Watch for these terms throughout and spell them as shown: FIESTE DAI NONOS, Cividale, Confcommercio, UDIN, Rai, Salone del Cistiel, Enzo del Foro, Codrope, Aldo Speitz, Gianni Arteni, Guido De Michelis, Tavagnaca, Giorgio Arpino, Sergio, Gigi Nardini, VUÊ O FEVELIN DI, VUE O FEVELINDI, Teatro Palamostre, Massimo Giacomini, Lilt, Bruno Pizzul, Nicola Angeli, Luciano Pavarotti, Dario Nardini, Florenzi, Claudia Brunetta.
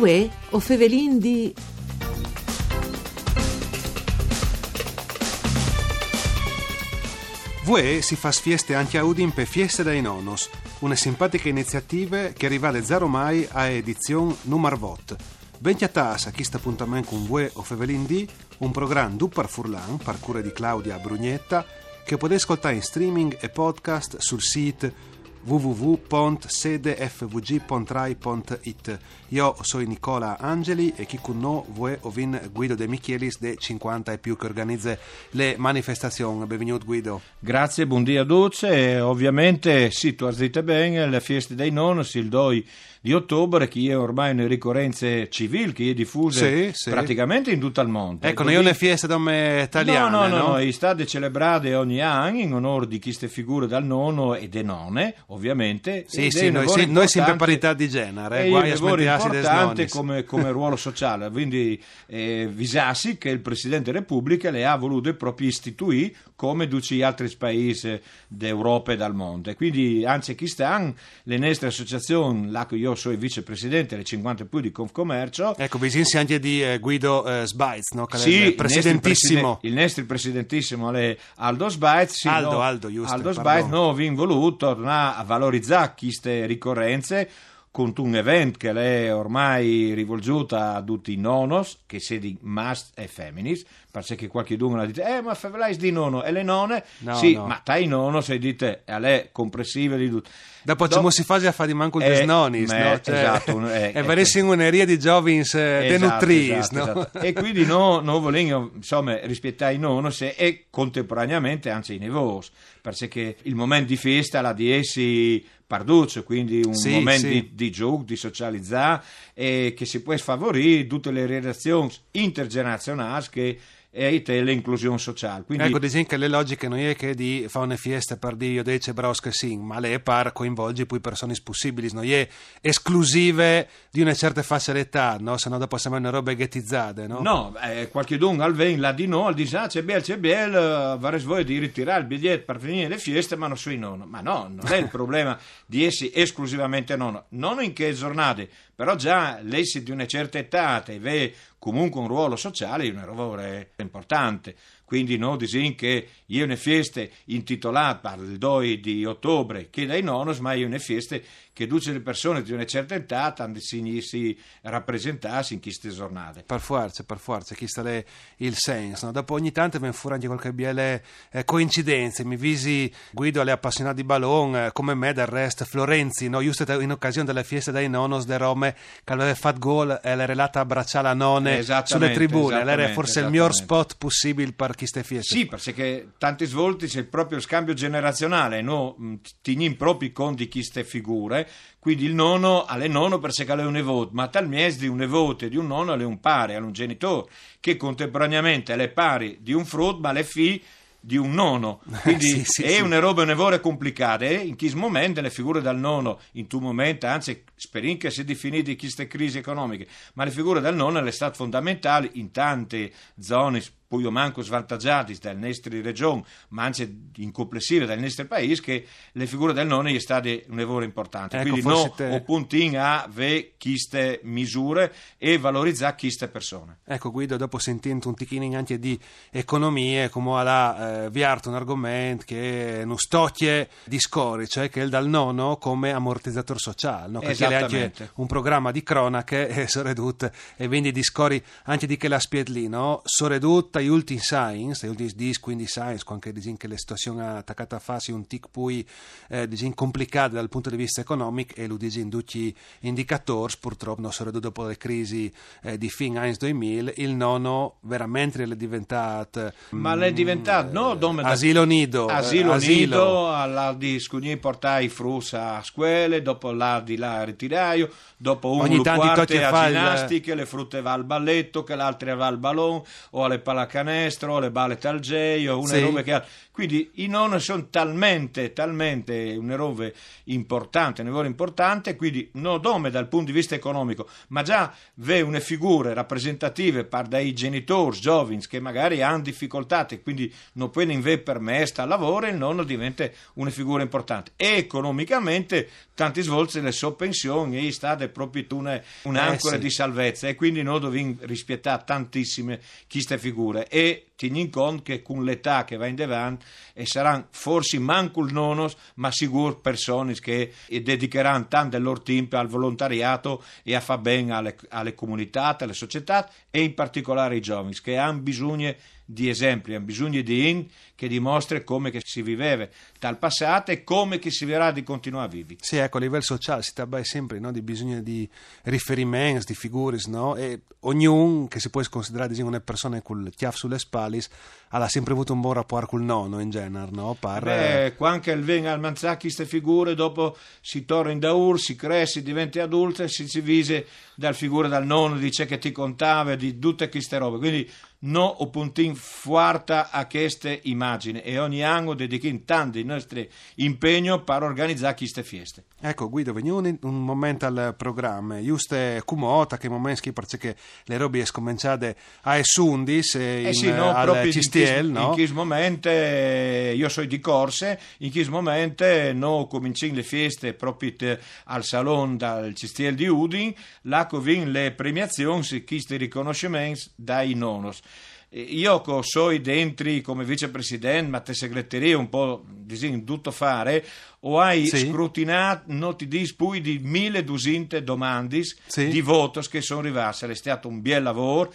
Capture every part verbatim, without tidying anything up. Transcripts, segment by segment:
V U E O Fevelindi. V U E si fa sfieste anche a Udin per Fieste dai Nonos, una simpatica iniziativa che rivale zero mai a edizione numar vot. Ventiatas a questo appuntamento con V U E O Fevelindì, un programma du par Furlan, par cura di Claudia Brunetta, che potete ascoltare in streaming e podcast sul sito w w w punto sede f v g punto rai punto it. Io sono Nicola Angeli e chi con noi V U E Ovin Guido De Michelis de cinquanta e più che organizza le manifestazioni. Benvenuto Guido. Grazie, buon dia a tutti. Ovviamente sì, tu azzite bene, la Fiesta dai Nonos il due di ottobre, che è ormai una ricorrenza civile che è diffusa sì, sì. praticamente in tutto il mondo. Ecco, non è una fiesta italiana. No, no, no, no? no state celebrate ogni anno in onore di queste figure dal nono e de nonne, ovviamente. Sì, sì, noi, sì noi sempre parità di genere, eh, guai a smentiarsi del importante come, come ruolo sociale, quindi eh, visassi che il Presidente della Repubblica le ha voluto proprio istituire come duci altri paesi d'Europa e dal mondo. Quindi, anzi, quest'anno le nostre associazioni, la io sono il vicepresidente delle cinquanta e più di Confcommercio. Ecco, visinsi anche di eh, Guido eh, Speitz, no? Che sì, il presidentissimo. Il nostro presidentissimo è Aldo Speitz. Sì, Aldo, no, Aldo, giusto. Aldo Speitz, no, vi voluto tornare a valorizzare queste ricorrenze con un evento che è ormai rivolgiuto a tutti i nonos, che si di mas e femminis, perché qualche dunque dice, eh ma fevelais di nono e le nonne, no, sì, no. ma tai nono se dite, a lei compressiva di tutto. Dopo ci si fa a fare di manco il eh, desnonis, me, no? Cioè, esatto. Eh, è verissimo eh, un'eria di giovins eh, esatto, denutris, esatto, no? Esatto. E quindi no, no volevo, insomma, rispettare i nonos e contemporaneamente, anzi i nevos, perché il momento di festa la di essi parduccio, quindi un sì, momento sì. di, di gioco, di socializzare, eh, che si può sfavorire tutte le relazioni intergenerazionali che e l'inclusione sociale. Quindi, ecco, diciamo che le logiche non è che di fare una fiesta per Dio dei Cebrosche sì, ma le par coinvolge poi persone possibili, non è esclusive di una certa fascia d'età, no? Se no dopo sembrano robe ghettizzate, no? No, eh, qualche dunque al ven là di no, al dice ah, c'è bel, c'è bel, varrei voi di ritirare il biglietto per finire le fieste, ma non sui nonno. Ma no, non è il problema di essi esclusivamente nonno, non in che giornate, però già l'essi di una certa età e vede comunque un ruolo sociale è un errore importante. Quindi no, disin che io ne fieste intitolata il due di ottobre che dai nonos, ma io ne fieste che duce le persone di una certa età tanti si, si rappresentassi in queste giornate. Per forza, per forza, chi sta le, il senso. No? Dopo ogni tanto mi furono anche qualche biele eh, coincidenze, mi visi Guido alle appassionate di ballon, eh, come me del resto Florenzi, no? Giusto in occasione della fiesta dai nonos de Rome che aveva fatto gol e l'ha relata abbracciare la nonne sulle tribune, era forse il miglior spot possibile per sì, perché tanti svolti c'è proprio il scambio generazionale, no? Tignin proprio con di queste figure, quindi il nono alle nono perché è un nevote, ma tal mies di un nevote di un nono è un pare, è un genitore, che contemporaneamente è pari di un frut, ma le figlie di un nono, quindi sì, sì, è sì. una roba nevore complicata e in questo momento le figure dal nono in tu momento anzi sperin che si definite queste crisi economiche, ma le figure dal nono è stato fondamentale in tante zone poi o manco svantaggiate dal nostre regioni ma anzi in complessive dal nostro paese, che le figure del nono è stata un lavoro importante, ecco, quindi no te... o puntin a ve queste misure e valorizzare queste persone. Ecco Guido, dopo sentendo un ticchino anche di economie come alla eh, viarto un argomento che non stocchie di scori, cioè che il dal nono come ammortizzatore sociale, no? Perché è anche un programma di cronache eh, soredut e quindi di scori anche di che la spiedlino soredut gli ultimi science, gli ultimi dis, quindi science, anche disin che la situazione attaccata a fasi un tic poi eh, disin complicata dal punto di vista economico e lo disin tutti indicatori purtroppo non solo dopo le crisi eh, di fin anni duemila il nono veramente è diventato ma è diventato no dom- asilo nido asilo, asilo nido alla di scugni portai frus a scuole dopo là di là ritiraio dopo un ogni tanto a ginnastica il... le frutte va al balletto che l'altra va al ballon o alle palacanestro, canestro, le balle talgeio, una sì. roba che quindi i nonni sono talmente, talmente una roba importante, un lavoro importante, quindi non dome dal punto di vista economico, ma già ve una figure rappresentative par dai genitori giovani che magari hanno difficoltà e quindi non può ne per me sta al lavoro, il nonno diventa una figura importante. E economicamente tanti svolti le soppensioni situazione è stata proprio una, un'ancora eh, sì. di salvezza, e quindi noi dobbiamo rispettare tantissime queste figure, e teniamo conto che con l'età che va in avanti e saranno forse manco il nonos, ma sicuro persone che dedicheranno tanto del loro tempo al volontariato e a far bene alle, alle comunità, alle società, e in particolare ai giovani che hanno bisogno di esempi, hanno bisogno di in che dimostra come che si viveva dal passato e come che si verrà di continuare a vivere. Sì, ecco, a livello sociale si tratta sempre, no, di bisogno di riferimenti, di figure, no? E ognuno che si può considerare, diciamo, una persona col chiaff sulle spalle, ha sempre avuto un buon rapporto col nonno in genere, no? Per... Beh, quando il venga al manzacchi queste figure, dopo si torna in daur, si cresce, diventa adulta, si divise dal figura dal nonno, dice che ti contava, di tutte queste robe, quindi no o puntin fuarta a queste immagini, e ogni anno dedichiamo tanto il nostro impegno per organizzare queste fieste. Ecco Guido, veniamo un momento al programma, giuste cumota che momenti perché le robe è cominciate a Esundis in, eh sì, no, al Cistiel, in, no? In questo momento io sono di corse, in questo momento noi cominciamo le fieste proprio al Salone del Cistiel di Udin, là con le premiazioni, questi riconoscimenti dai nonos. Io sono dentro come vicepresidente, ma te segreteria un po' di tutto fare, o hai sì. scrutinato, non ti dis, poi di milleduecento domande sì. di voto che sono arrivate, è stato un bel lavoro.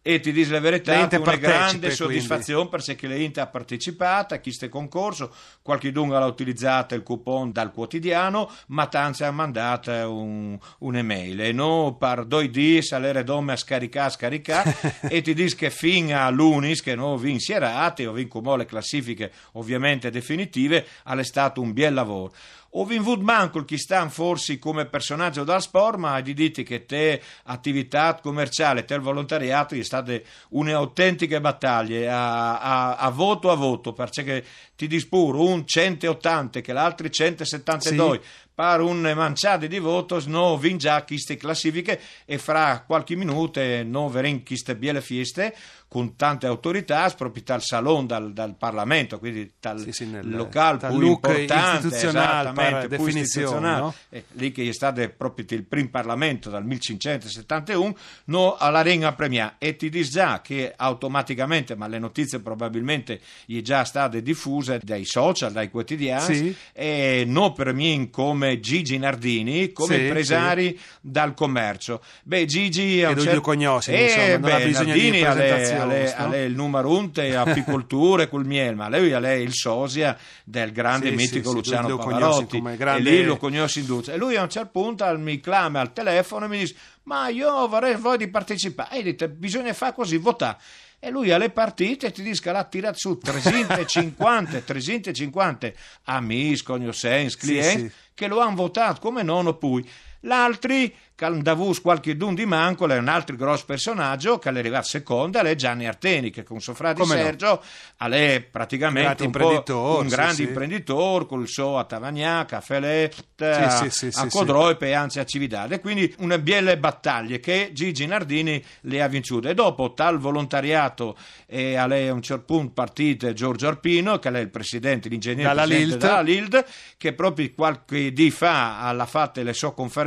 E ti dico la verità, una grande soddisfazione quindi. Perché l'Inter ha partecipato a questo concorso, qualche dunga l'ha utilizzato il coupon dal quotidiano, ma tanti hanno mandato un, un'email e noi per due giorni salire a scaricare, scaricare e ti dico che fino a lunis che noi vi insierate, o vi come le classifiche ovviamente definitive, è stato un bel lavoro. O vinvud manco chi sta forse come personaggio dal sport, ma di dite che te attività commerciale, te il volontariato è state un'autentica battaglia a, a, a voto a voto, perché ti dispuro un centottanta che l'altro centosettantadue sì. per un manciato di voto no vin già queste classifiche, e fra qualche minuto no verranno queste belle fieste con tante autorità, proprio dal Salone, dal, dal Parlamento, quindi dal sì, sì, nel, locale più importante, esattamente, più istituzionale, no? eh, lì che è stato proprio il primo Parlamento dal millecinquecentosettantuno, no alla Regna Premià, e ti dice già che automaticamente, ma le notizie probabilmente è già state diffuse dai social, dai quotidiani, sì. e no per me come Gigi Nardini, come sì, impresari sì. dal commercio. Beh, Gigi... Che certo... lo conosce, eh, insomma, non beh, ha bisogno Nardini di presentazione. A lei, no? A lei il numero uno è apicoltura con il miel, ma lei è il sosia del grande sì, mitico sì, Luciano sì, Pavarotti, grande... e lì lo conosce in Duce, e lui a un certo punto mi clama al telefono e mi dice ma io vorrei voi di partecipare, e dite bisogna fare così, votare. E lui alle partite ti dice che l'ha tirato su trecentocinquanta amici, conoscenti, clienti sì, sì. che lo hanno votato come nono pui. L'altri, Caldavus qualche dun di manco, è un altro grosso personaggio che è arrivato seconda, è Gianni Arteni, che con suo frate Sergio no? è praticamente un, un, po un grande sì, imprenditore, sì. col suo a Tavagnaca, a Feletta, sì, sì, sì, a sì, Codrope sì. e anzi a Cividale. Quindi una belle battaglie che Gigi Nardini le ha vincute. E dopo tal volontariato e a lei a un certo punto partite Giorgio Arpino, che è il presidente, l'ingegnere dalla Lilt. della Lilt, che proprio qualche di fa ha fatto le sue conferenze,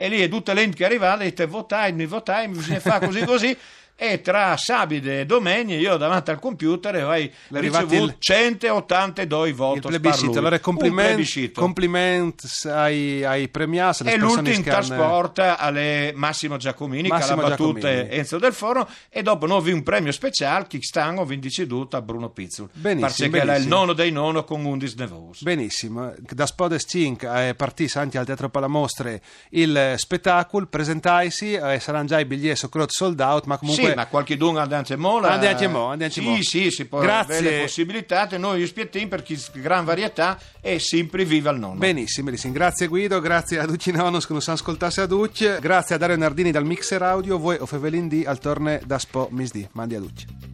e lì è tutta l'ente che arrivava e te votai, mi votai, mi bisogna fare così così e tra sabato e domenica io davanti al computer e vai ricevuto centottantadue voti. Il plebiscito, allora complimenti compliment ai, ai premiati e l'ultimo trasporto alle Massimo Giacomini Massimo che ha battuto Enzo del Foro, e dopo noi vi un premio speciale che stanno vindici ceduto a Bruno Pizzul perché era il nono dei nono con undici nevos. Benissimo, da Spodes cinque è partito anche al Teatro Palamostre il spettacolo, presentaisi eh, saranno già i biglietti sold out, ma comunque sì, ma qualche dunga andiamo mola andiamo andiamo sì sì si può avere le possibilità e noi spiettiamo per chi gran varietà e sempre viva il nonno. Benissimo, grazie Guido, grazie a tutti i nonos che non si ascoltasse a Ducci, grazie a Dario Nardini dal Mixer Audio, V U E O Fevelindi al torne da Spo Misdi, mandi a Ducci.